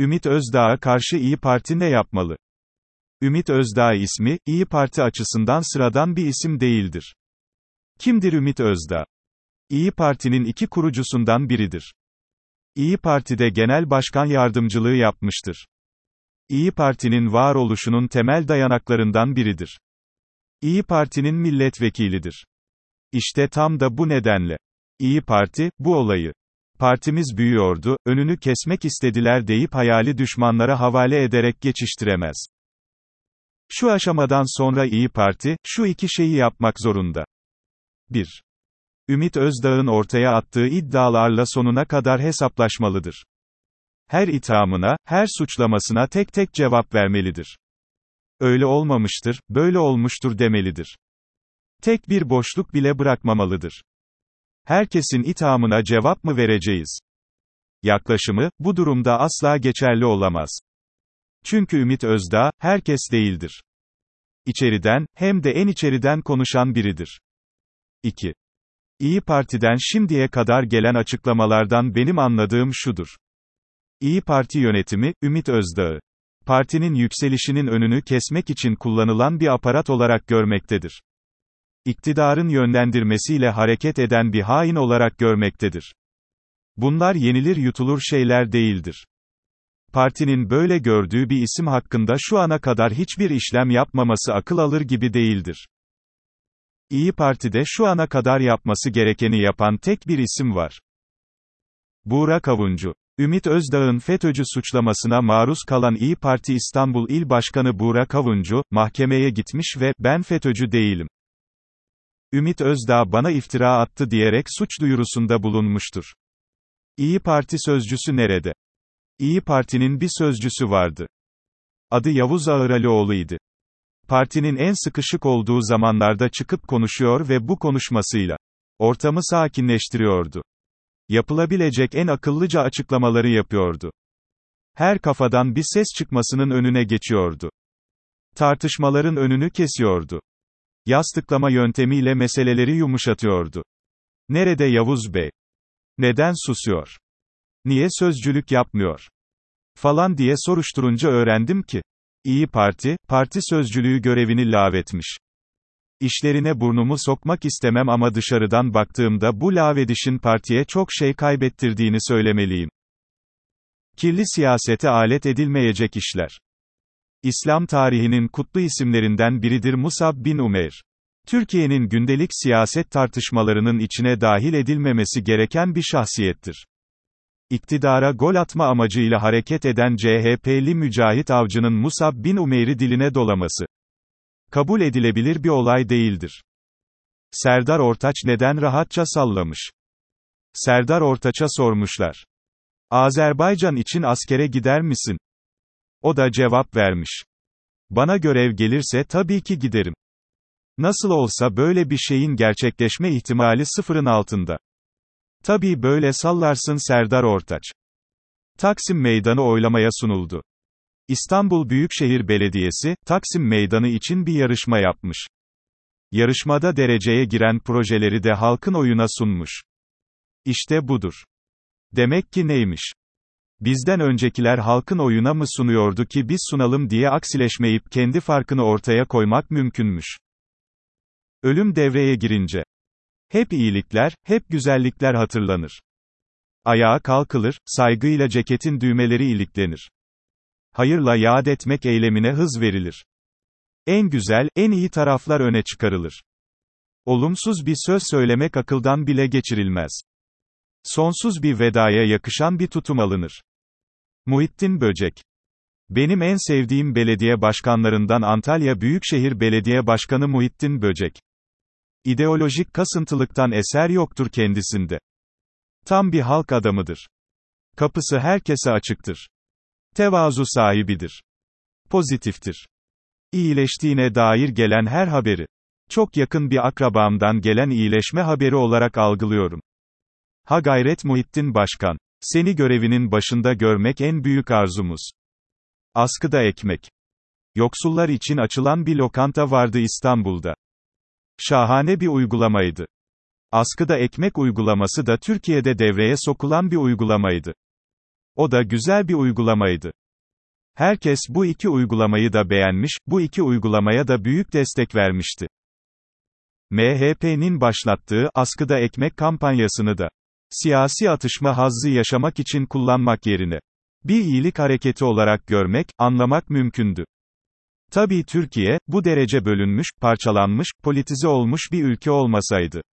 Ümit Özdağ'a karşı İyi Parti ne yapmalı? Ümit Özdağ ismi, İyi Parti açısından sıradan bir isim değildir. Kimdir Ümit Özdağ? İyi Parti'nin iki kurucusundan biridir. İyi Parti'de Genel Başkan Yardımcılığı yapmıştır. İyi Parti'nin varoluşunun temel dayanaklarından biridir. İyi Parti'nin milletvekilidir. İşte tam da bu nedenle İyi Parti bu olayı "Partimiz büyüyordu, önünü kesmek istediler" deyip hayali düşmanlara havale ederek geçiştiremez. Şu aşamadan sonra İyi Parti şu iki şeyi yapmak zorunda. 1. Ümit Özdağ'ın ortaya attığı iddialarla sonuna kadar hesaplaşmalıdır. Her ithamına, her suçlamasına tek tek cevap vermelidir. Öyle olmamıştır, böyle olmuştur demelidir. Tek bir boşluk bile bırakmamalıdır. Herkesin ithamına cevap mı vereceğiz? Yaklaşımı, bu durumda asla geçerli olamaz. Çünkü Ümit Özdağ, herkes değildir. İçeriden, hem de en içeriden konuşan biridir. 2. İyi Parti'den şimdiye kadar gelen açıklamalardan benim anladığım şudur. İyi Parti yönetimi, Ümit Özdağ'ı partinin yükselişinin önünü kesmek için kullanılan bir aparat olarak görmektedir. İktidarın yönlendirmesiyle hareket eden bir hain olarak görmektedir. Bunlar yenilir yutulur şeyler değildir. Partinin böyle gördüğü bir isim hakkında şu ana kadar hiçbir işlem yapmaması akıl alır gibi değildir. İyi Parti'de şu ana kadar yapması gerekeni yapan tek bir isim var. Burak Avuncu. Ümit Özdağ'ın FETÖ'cü suçlamasına maruz kalan İyi Parti İstanbul İl Başkanı Burak Avuncu, mahkemeye gitmiş ve "ben FETÖ'cü değilim. Ümit Özdağ bana iftira attı" diyerek suç duyurusunda bulunmuştur. İyi Parti sözcüsü nerede? İyi Parti'nin bir sözcüsü vardı. Adı Yavuz Ağıralıoğlu idi. Partinin en sıkışık olduğu zamanlarda çıkıp konuşuyor ve bu konuşmasıyla ortamı sakinleştiriyordu. Yapılabilecek en akıllıca açıklamaları yapıyordu. Her kafadan bir ses çıkmasının önüne geçiyordu. Tartışmaların önünü kesiyordu. Yastıklama yöntemiyle meseleleri yumuşatıyordu. Nerede Yavuz Bey? Neden susuyor? Niye sözcülük yapmıyor? Falan diye soruşturunca öğrendim ki İyi Parti, parti sözcülüğü görevini lağvetmiş. İşlerine burnumu sokmak istemem ama dışarıdan baktığımda bu lağvedişin partiye çok şey kaybettirdiğini söylemeliyim. Kirli siyasete alet edilmeyecek işler. İslam tarihinin kutlu isimlerinden biridir Musab bin Umeyr. Türkiye'nin gündelik siyaset tartışmalarının içine dahil edilmemesi gereken bir şahsiyettir. İktidara gol atma amacıyla hareket eden CHP'li Mücahit Avcı'nın Musab bin Umeyr'i diline dolaması kabul edilebilir bir olay değildir. Serdar Ortaç neden rahatça sallamış? Serdar Ortaç'a sormuşlar. "Azerbaycan için askere gider misin?" O da cevap vermiş. "Bana görev gelirse tabii ki giderim. Nasıl olsa böyle bir şeyin gerçekleşme ihtimali sıfırın altında. Tabii böyle sallarsın Serdar Ortaç." Taksim Meydanı oylamaya sunuldu. İstanbul Büyükşehir Belediyesi, Taksim Meydanı için bir yarışma yapmış. Yarışmada dereceye giren projeleri de halkın oyuna sunmuş. İşte budur. Demek ki neymiş? Bizden öncekiler halkın oyuna mı sunuyordu ki biz sunalım diye aksileşmeyip kendi farkını ortaya koymak mümkünmüş. Ölüm devreye girince hep iyilikler, hep güzellikler hatırlanır. Ayağa kalkılır, saygıyla ceketin düğmeleri iliklenir. Hayırla yad etmek eylemine hız verilir. En güzel, en iyi taraflar öne çıkarılır. Olumsuz bir söz söylemek akıldan bile geçirilmez. Sonsuz bir vedaya yakışan bir tutum alınır. Muhittin Böcek. Benim en sevdiğim belediye başkanlarından Antalya Büyükşehir Belediye Başkanı Muhittin Böcek. İdeolojik kasıntılıktan eser yoktur kendisinde. Tam bir halk adamıdır. Kapısı herkese açıktır. Tevazu sahibidir. Pozitiftir. İyileştiğine dair gelen her haberi çok yakın bir akrabamdan gelen iyileşme haberi olarak algılıyorum. Ha gayret Muhittin Başkan. Seni görevinin başında görmek en büyük arzumuz. Askıda Ekmek. Yoksullar için açılan bir lokanta vardı İstanbul'da. Şahane bir uygulamaydı. Askıda Ekmek uygulaması da Türkiye'de devreye sokulan bir uygulamaydı. O da güzel bir uygulamaydı. Herkes bu iki uygulamayı da beğenmiş, bu iki uygulamaya da büyük destek vermişti. MHP'nin başlattığı Askıda Ekmek kampanyasını da siyasi atışma hazzı yaşamak için kullanmak yerine bir iyilik hareketi olarak görmek, anlamak mümkündü. Tabii Türkiye, bu derece bölünmüş, parçalanmış, politize olmuş bir ülke olmasaydı,